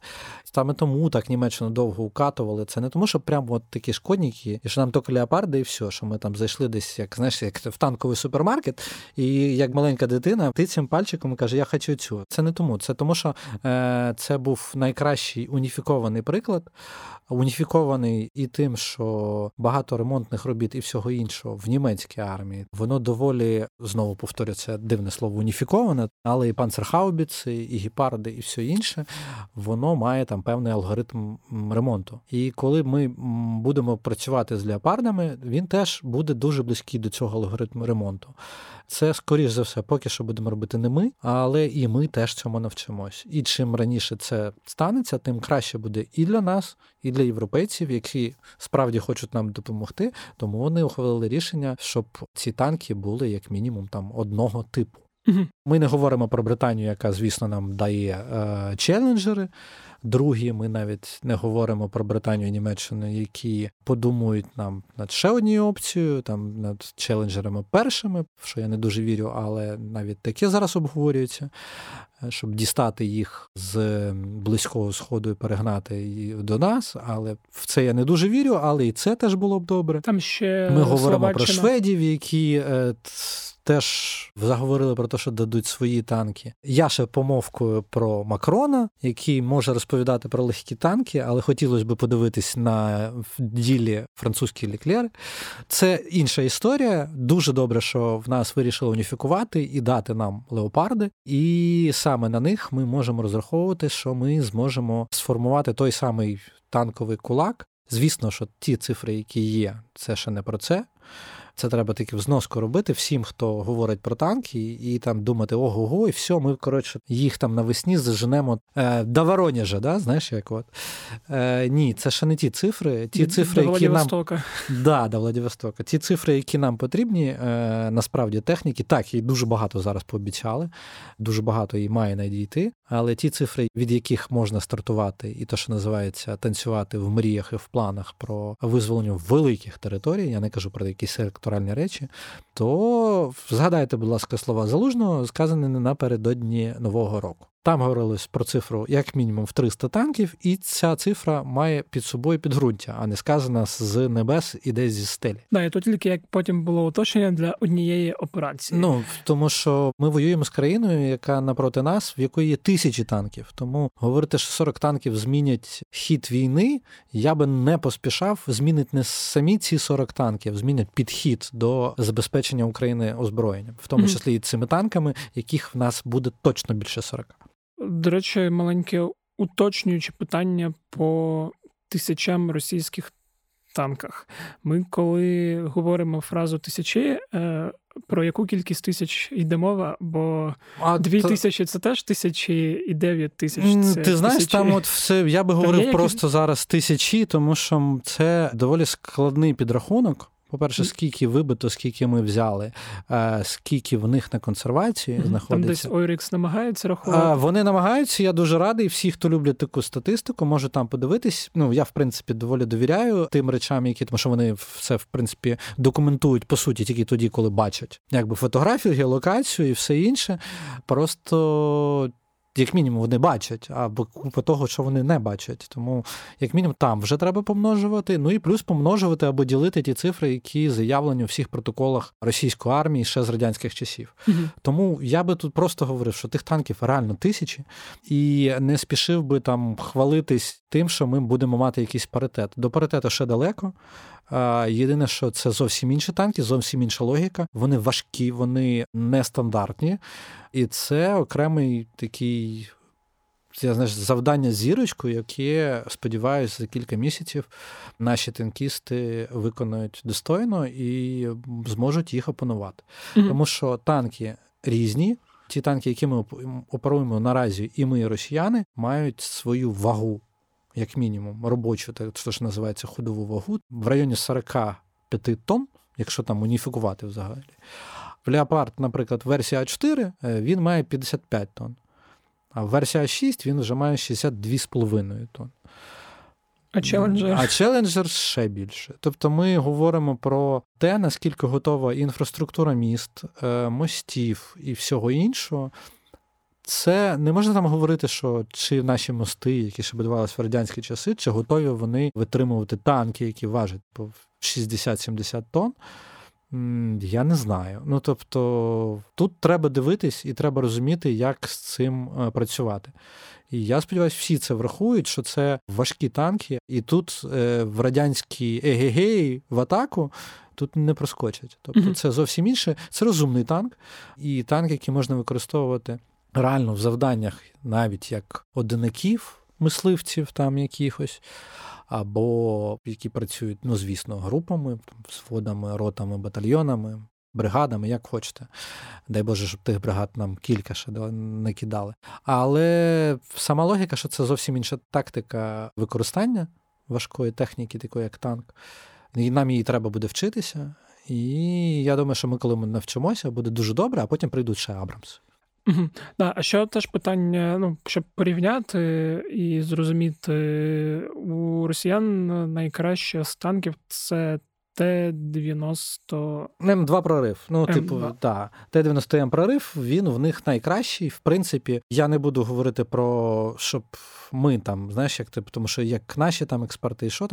Саме тому так Німеччину довго укатували. Це не тому, що прямо от такі шкодники, і що нам тільки леопарди і все, що ми там зайшли десь, як в танковий супермаркет, і як маленька дитина, ти цим пальчиком каже, я хочу цю. Це не тому. Це тому, що це був найкращий уніфікований приклад. Уніфікований і тим, що багато ремонтних робіт і всього іншого в німецькій армії, воно доволі, знову повторю, це дивне слово уніфіковане, але і панцерхаубіци, і гепарди, і все інше, воно має там певний алгоритм ремонту. І коли ми будемо працювати з леопардами, він теж буде дуже близький до цього алгоритму ремонту. Це, скоріш за все, поки що будемо робити не ми, але і ми теж цьому навчимось. І чим раніше це станеться, тим краще буде і для нас, і для європейців, які справді хочуть нам допомогти, тому вони ухвалили рішення, щоб ці танки були як мінімум там одного типу. Ми не говоримо про Британію, яка, звісно, нам дає челенджери. Другі, ми навіть не говоримо про Британію і Німеччину, які подумають нам над ще однією опцією, там над челенджерами першими, що я не дуже вірю, але навіть таке зараз обговорюється, щоб дістати їх з Близького Сходу і перегнати до нас, але в це я не дуже вірю, але і це теж було б добре. Там ще ми говоримо про шведів, які теж заговорили про те, що дадуть свої танки. Я ще помовкую про Макрона, який може розповідати про легкі танки, але хотілося б подивитись на ділі французькі Леклери. Це інша історія. Дуже добре, що в нас вирішили уніфікувати і дати нам леопарди. І саме на них ми можемо розраховувати, що ми зможемо сформувати той самий танковий кулак. Звісно, що ті цифри, які є, це ще не про це. Це треба таки взноску робити всім, хто говорить про танки, і там думати, ого-го, і все, ми, їх там навесні заженемо до Воронежа, да? Знаєш, як от. Ні, це ще не ті цифри. Ті цифри, які нам... До Владивостока. Ті цифри, які нам потрібні, насправді, техніки, так, їй дуже багато зараз пообіцяли, дуже багато їй має надійти, але ті цифри, від яких можна стартувати, і то, що називається танцювати в мріях і в планах про визволення великих територій, я не кажу про якісь секторальні речі, то згадайте, будь ласка, слова Залужного, сказані напередодні Нового року. Там говорилось про цифру як мінімум в 300 танків, і ця цифра має під собою підґрунтя, а не сказана з небес і десь зі стелі. Да, і то тільки як потім було уточнення для однієї операції. Ну, тому що ми воюємо з країною, яка напроти нас, в якої є тисячі танків. Тому говорити, що 40 танків змінять хід війни, я би не поспішав. Змінить не самі ці 40 танків, змінять підхід до забезпечення України озброєнням. В тому числі і цими танками, яких в нас буде точно більше 40. До речі, маленьке уточнююче питання по тисячам російських танках. Ми, коли говоримо фразу «тисячі», про яку кількість тисяч йде мова? Бо 2000 – це теж тисячі, і 9000 – це тисячі. Ти знаєш, тисячі. Там от все, я би говорив просто зараз тисячі, тому що це доволі складний підрахунок. По-перше, скільки вибито, скільки ми взяли, скільки в них на консервації знаходиться. Там десь Ойрікс намагається рахувати? Вони намагаються, я дуже радий. Всі, хто люблять таку статистику, може там подивитись. Ну, я, в принципі, доволі довіряю тим речам, які, тому що вони все, в принципі, документують, по суті, тільки тоді, коли бачать. Якби фотографію, геолокацію і все інше. Просто... як мінімум, вони бачать, або купа того, що вони не бачать. Тому, як мінімум, там вже треба помножувати, ну і плюс помножувати або ділити ті цифри, які заявлені у всіх протоколах російської армії ще з радянських часів. Тому я би тут просто говорив, що тих танків реально тисячі, і не спішив би там хвалитись тим, що ми будемо мати якийсь паритет. До паритету ще далеко. Єдине, що це зовсім інші танки, зовсім інша логіка. Вони важкі, вони нестандартні. І це окремий такий, я знаю, завдання зірочкою, яке, сподіваюся, за кілька місяців наші танкісти виконують достойно і зможуть їх опанувати. Тому що танки різні. Ті танки, які ми оперуємо наразі, і ми, і росіяни, мають свою вагу, як мінімум, робочу, так, що ж називається, ходову вагу, в районі 45 тонн, якщо там уніфікувати взагалі. Леопард, наприклад, версія А4, він має 55 тонн, а версія А6 він вже має 62,5 тонн. А Челленджер ще більше. Тобто ми говоримо про те, наскільки готова інфраструктура міст, мостів і всього іншого. Це не можна там говорити, що чи наші мости, які ще будувалися в радянські часи, чи готові вони витримувати танки, які важать по 60-70 тонн. Я не знаю. Ну, тобто, тут треба дивитись і треба розуміти, як з цим працювати. І я сподіваюся, всі це врахують, що це важкі танки. І тут в радянській егегеї в атаку тут не проскочать. Тобто, це зовсім інше. Це розумний танк. І танк, який можна використовувати реально в завданнях навіть як одинаків, мисливців там якихось, або які працюють, ну, звісно, групами, зводами, ротами, батальйонами, бригадами, як хочете. Дай Боже, щоб тих бригад нам кілька ще не кидали. Але сама логіка, що це зовсім інша тактика використання важкої техніки, такої як танк. І нам її треба буде вчитися. І я думаю, що ми, коли ми навчимося, буде дуже добре, а потім прийдуть ще Абрамс. Да, а ще теж питання, ну, щоб порівняти і зрозуміти, у росіян найкраще з танків це Т-90... М2 прорив. Ну, М2. Типу, да. Т-90М прорив, він в них найкращий. В принципі, я не буду говорити про, щоб ми там, знаєш, як типу, тому що як наші там експерти, і що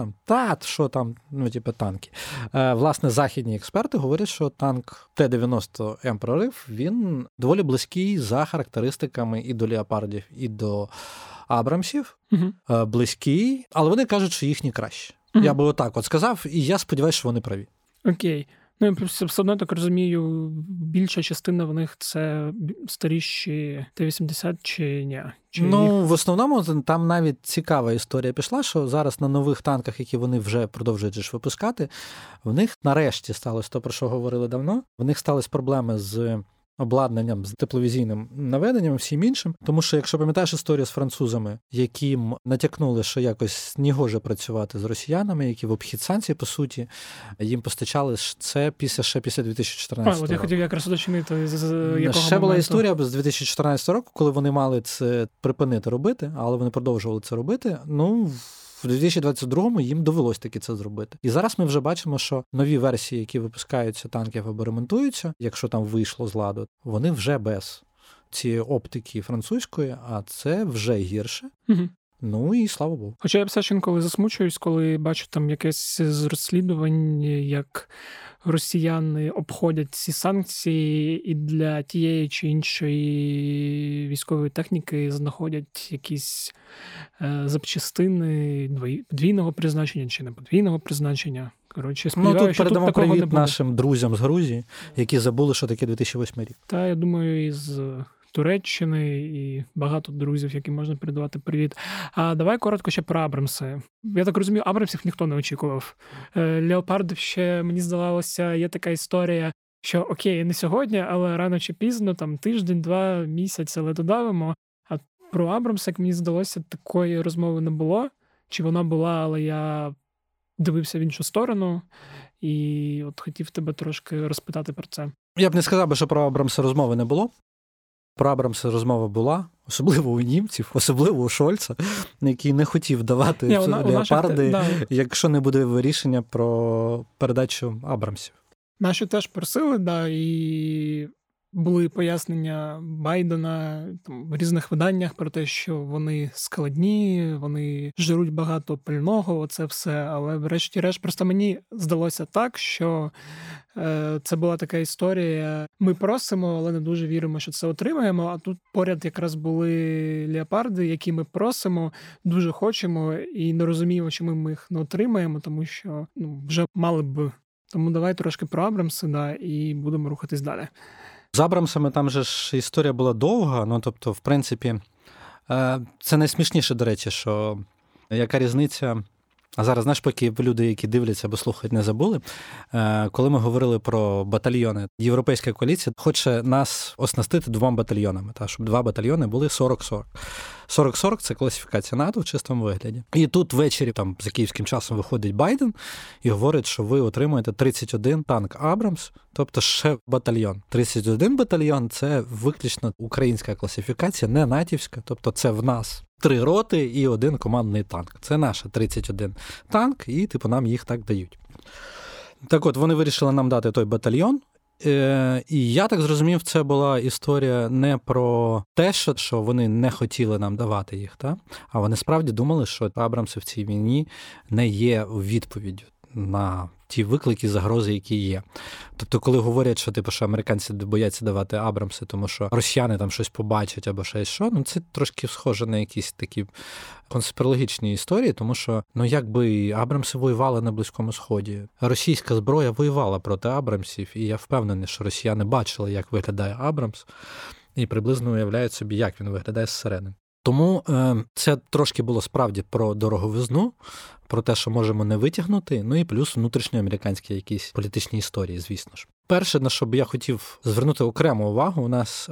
там, ну, типу, танки. Власне, західні експерти говорять, що танк Т-90М прорив, він доволі близький за характеристиками і до леопардів, і до абрамсів. Близький, але вони кажуть, що їхні кращі. Я би отак от сказав, і я сподіваюся, що вони праві. Окей. Ну, я все одно так розумію, більша частина в них це старіші Т-80 чи ні? Чи ну, їх... в основному там навіть цікава історія пішла, що зараз на нових танках, які вони вже продовжують ж випускати, в них нарешті сталося то, про що говорили давно, в них стались проблеми з обладнанням, з тепловізійним наведенням, всім іншим. Тому що, якщо пам'ятаєш історію з французами, яким натякнули, що якось негоже працювати з росіянами, які в обхід санкцій, по суті, їм постачали це після 2014 року. От я хотів якраз уточнити, з якого моменту. Ще була історія з 2014 року, коли вони мали це припинити робити, але вони продовжували це робити. Ну, в 2022-му їм довелось таки це зробити. І зараз ми вже бачимо, що нові версії, які випускаються танків або ремонтуються, якщо там вийшло з ладу, вони вже без цієї оптики французької, а це вже гірше. Угу. Ну і слава Богу. Хоча я все ж інколи засмучуюсь, коли бачу там якесь з розслідувань, як росіяни обходять ці санкції і для тієї чи іншої військової техніки знаходять якісь запчастини подвійного призначення чи не подвійного призначення. Коротше, сподіваюся, тут передамо тут такого привіт нашим друзям з Грузії, які забули, що таке 2008 рік. Та, я думаю, із Туреччини і багато друзів, яким можна передавати привіт. А давай коротко ще про Абрамси. Я так розумію, Абрамсів ніхто не очікував. Леопардів ще, мені здавалося, є така історія, що окей, не сьогодні, але рано чи пізно, там тиждень, два, місяць, але додавимо. А про Абрамса, як мені здалося, такої розмови не було. Чи вона була, але я дивився в іншу сторону і от хотів тебе трошки розпитати про це. Я б не сказав, що про Абрамса розмови не було. Про Абрамса розмова була, особливо у німців, особливо у Шольца, який не хотів давати леопарди, якщо не буде рішення про передачу Абрамсів. Наші теж просили, і були пояснення Байдена там, в різних виданнях про те, що вони складні, вони жируть багато пального, оце все. Але врешті-решт просто мені здалося так, що це була така історія. Ми просимо, але не дуже віримо, що це отримаємо. А тут поряд якраз були леопарди, які ми просимо, дуже хочемо і не розуміємо, чому ми їх не отримаємо, тому що вже мали б. Тому давай трошки про Абрамси, і будемо рухатись далі. З Абрамсами там же ж історія була довга, тобто, в принципі, це найсмішніше, до речі, що яка різниця, а зараз, знаєш, поки люди, які дивляться або слухають, не забули, коли ми говорили про батальйони, Європейська коаліція хоче нас оснастити 2 батальйонами, щоб 2 батальйони були 40-40. 40-40 – це класифікація НАТО в чистому вигляді. І тут ввечері там за київським часом виходить Байден і говорить, що ви отримаєте 31 танк «Абрамс», тобто ще батальйон. 31 батальйон – це виключно українська класифікація, не натівська, тобто це в нас 3 роти і 1 командний танк. Це наша 31 танк, і нам їх так дають. Так от, вони вирішили нам дати той батальйон. І я так зрозумів, це була історія не про те, що вони не хотіли нам давати їх, а вони справді думали, що Абрамси в цій війні не є відповіддю на ті виклики, загрози, які є. Тобто, коли говорять, що що американці бояться давати Абрамси, тому що росіяни там щось побачать або щось, це трошки схоже на якісь такі конспірологічні історії, тому що, якби Абрамси воювали на Близькому Сході, російська зброя воювала проти Абрамсів, і я впевнений, що росіяни бачили, як виглядає Абрамс, і приблизно уявляють собі, як він виглядає зсередини. Тому це трошки було справді про дороговизну, про те, що можемо не витягнути, і плюс внутрішньоамериканські якісь політичні історії, звісно ж. Перше, на що б я хотів звернути окрему увагу, у нас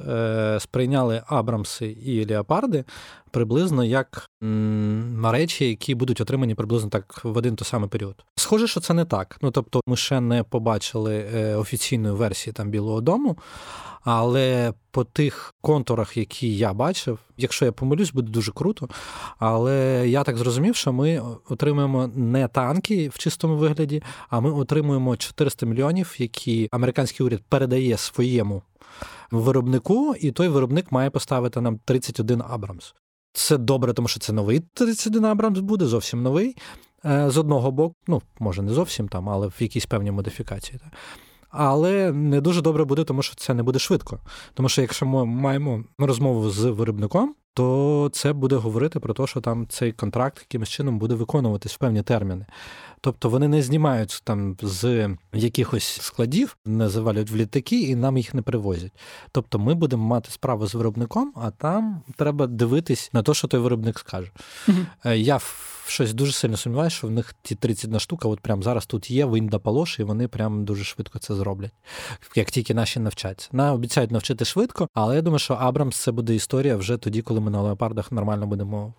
сприйняли Абрамси і Леопарди приблизно як речі, які будуть отримані приблизно так в один той самий період. Схоже, що це не так. Тобто ми ще не побачили офіційної версії Білого дому, але по тих контурах, які я бачив, якщо я помилюсь, буде дуже круто, але я так зрозумів, що ми отримуємо не танки в чистому вигляді, а ми отримуємо 400 мільйонів, які американський уряд передає своєму виробнику, і той виробник має поставити нам 31 Абрамс. Це добре, тому що це новий 31 Абрамс буде, зовсім новий, з одного боку, може не зовсім але в якісь певні модифікації. Але не дуже добре буде, тому що це не буде швидко. Тому що якщо ми маємо розмову з виробником, то це буде говорити про те, що там цей контракт якимось чином буде виконуватись в певні терміни. Тобто вони не знімають з якихось складів, не завалюють в літаки і нам їх не привозять. Тобто ми будемо мати справу з виробником, а там треба дивитись на те, що той виробник скаже. Угу. Я щось дуже сильно сумніваюся, що в них ті 31 штука, от прямо зараз тут є, винь да полош, і вони прямо дуже швидко це зроблять, як тільки наші навчаться. Обіцяють навчити швидко, але я думаю, що Абрамс це буде історія вже тоді, коли ми на леопардах нормально будемо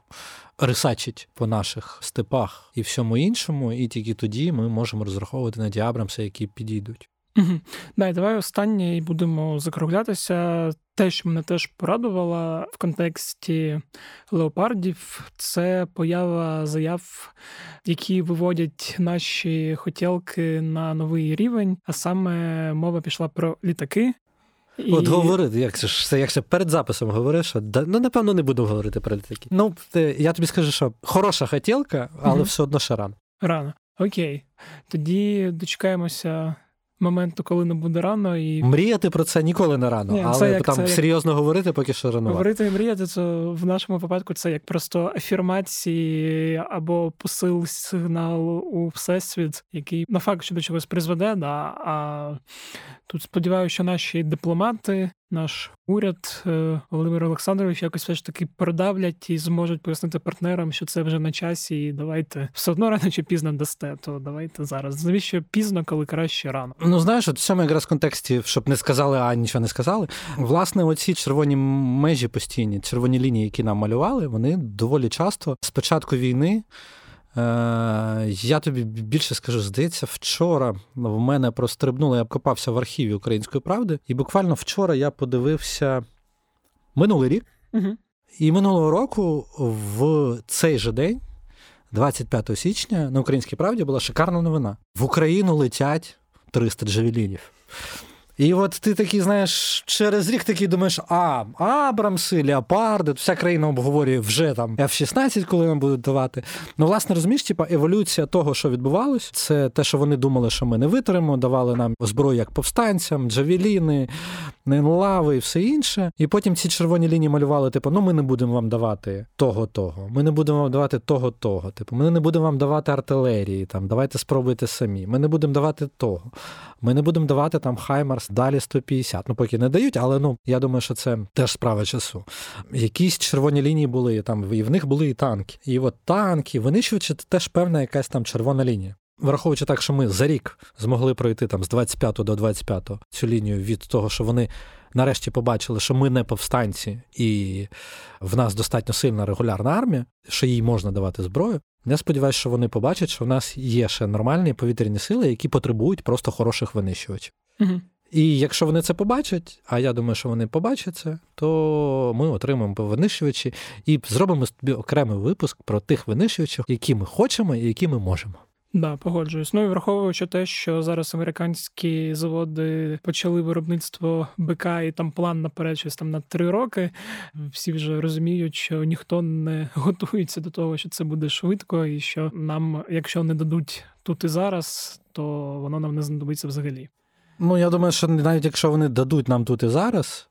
рисачить по наших степах і всьому іншому, і тільки тоді ми можемо розраховувати на ті Абрамси, які підійдуть. Угу. Давай останнє і будемо закруглятися. Те, що мене теж порадувало в контексті леопардів, це поява заяв, які виводять наші хотєлки на новий рівень, а саме мова пішла про літаки. І... От говорити, як це перед записом говориш, напевно, не будемо говорити про літаки. Ну, я тобі скажу, що хороша хотілка, але все одно ще рано. Рано. Окей. Тоді дочекаємося моменту, коли не буде рано. І... Мріяти про це ніколи не рано, серйозно говорити поки що рано. Говорити і мріяти, це в нашому випадку це як просто афірмації або посил сигналу у всесвіт, який на факт, що до чогось призведе, а тут сподіваюся, що наші дипломати, наш уряд, Володимир Олександрович, якось все ж таки продавлять і зможуть пояснити партнерам, що це вже на часі, і давайте все одно рано чи пізно дасте, то давайте зараз. Навіщо пізно, коли краще рано? Ну, знаєш, от саме якраз в контексті, щоб не сказали, а нічого не сказали, власне, оці червоні межі постійні, червоні лінії, які нам малювали, вони доволі часто з початку війни, я тобі більше скажу, здається, вчора в мене прострибнуло, я копався в архіві «Української правди», і буквально вчора я подивився минулий рік, і минулого року в цей же день, 25 січня, на «Українській правді» була шикарна новина. В Україну летять 300 джавелінів. І от ти такий, знаєш, через рік такий думаєш, Абрамси, Леопарди, вся країна обговорює вже там F-16, коли нам будуть давати. Ну, власне, розумієш, еволюція того, що відбувалось, це те, що вони думали, що ми не витримаємо, давали нам зброю як повстанцям, джавеліни, лави і все інше. І потім ці червоні лінії малювали, ми не будемо вам давати того-того, ми не будемо вам давати того-того, ми не будемо вам давати артилерії, там, давайте спробуйте самі, ми не будемо давати того, ми не будемо давати там Хаймарс, далі 150. Поки не дають, але, я думаю, що це теж справа часу. Якісь червоні лінії були, там, і в них були і танки. І от танки, винищувачі, теж певна якась там червона лінія. Враховуючи так, що ми за рік змогли пройти там з 25 до 25 цю лінію від того, що вони нарешті побачили, що ми не повстанці, і в нас достатньо сильна регулярна армія, що їй можна давати зброю. Я сподіваюся, що вони побачать, що в нас є ще нормальні повітряні сили, які потребують просто хороших винищувачів. Угу. І якщо вони це побачать, а я думаю, що вони побачать це, то ми отримаємо винищувачі і зробимо собі окремий випуск про тих винищувачів, які ми хочемо і які ми можемо. Да, погоджуюсь. Ну і враховуючи те, що зараз американські заводи почали виробництво БК і там план наперед щось там на 3 роки, всі вже розуміють, що ніхто не готується до того, що це буде швидко і що нам, якщо не дадуть тут і зараз, то воно нам не знадобиться взагалі. Ну, я думаю, що навіть якщо вони дадуть нам тут і зараз,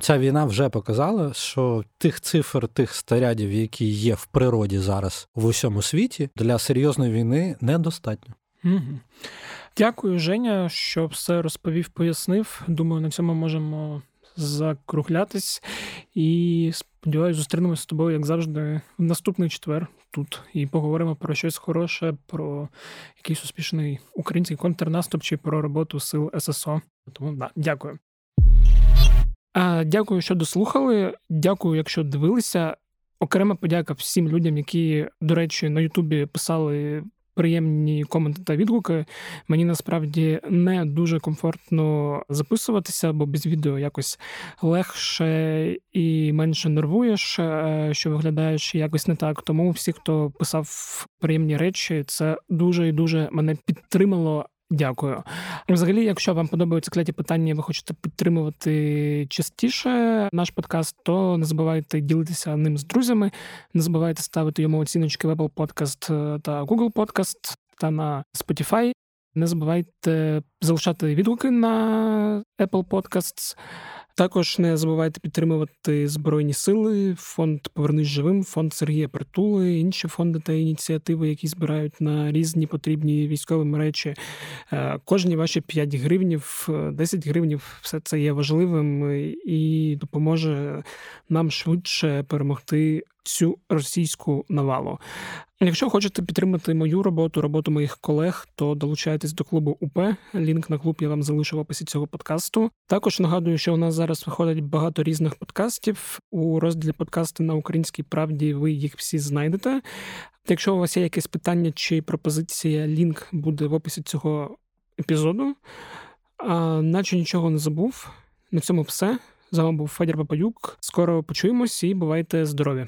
ця війна вже показала, що тих цифр, тих снарядів, які є в природі зараз в усьому світі, для серйозної війни недостатньо. Угу. Дякую, Женя, що все розповів, пояснив. Думаю, на цьому можемо закруглятись. І сподіваюся, зустрінемося з тобою, як завжди, в наступний четвер тут. І поговоримо про щось хороше, про якийсь успішний український контрнаступ чи про роботу сил ССО. Тому, дякую. Дякую, що дослухали. Дякую, якщо дивилися. Окрема подяка всім людям, які, до речі, на Ютубі писали приємні коменти та відгуки. Мені насправді не дуже комфортно записуватися, бо без відео якось легше і менше нервуєш, що виглядаєш якось не так. Тому всі, хто писав приємні речі, це дуже і дуже мене підтримало. Дякую. Взагалі, якщо вам подобаються кляті питання, ви хочете підтримувати частіше наш подкаст, то не забувайте ділитися ним з друзями, не забувайте ставити йому оціночки в Apple Podcast та Google Podcast та на Spotify. Не забувайте залишати відгуки на Apple Podcasts. Також не забувайте підтримувати Збройні Сили, фонд «Повернись живим», фонд Сергія Притули, інші фонди та ініціативи, які збирають на різні потрібні військовим речі. Кожні ваші 5 гривнів, 10 гривнів – все це є важливим і допоможе нам швидше перемогти цю російську навалу. Якщо хочете підтримати мою роботу, роботу моїх колег, то долучайтесь до клубу УП. Лінк на клуб я вам залишу в описі цього подкасту. Також нагадую, що у нас зараз виходить багато різних подкастів. У розділі «Подкасти на Українській правді» ви їх всі знайдете. Якщо у вас є якісь питання чи пропозиція, лінк буде в описі цього епізоду. Наче нічого не забув. На цьому все. З вами був Федір Папаюк. Скоро почуємось і бувайте здорові!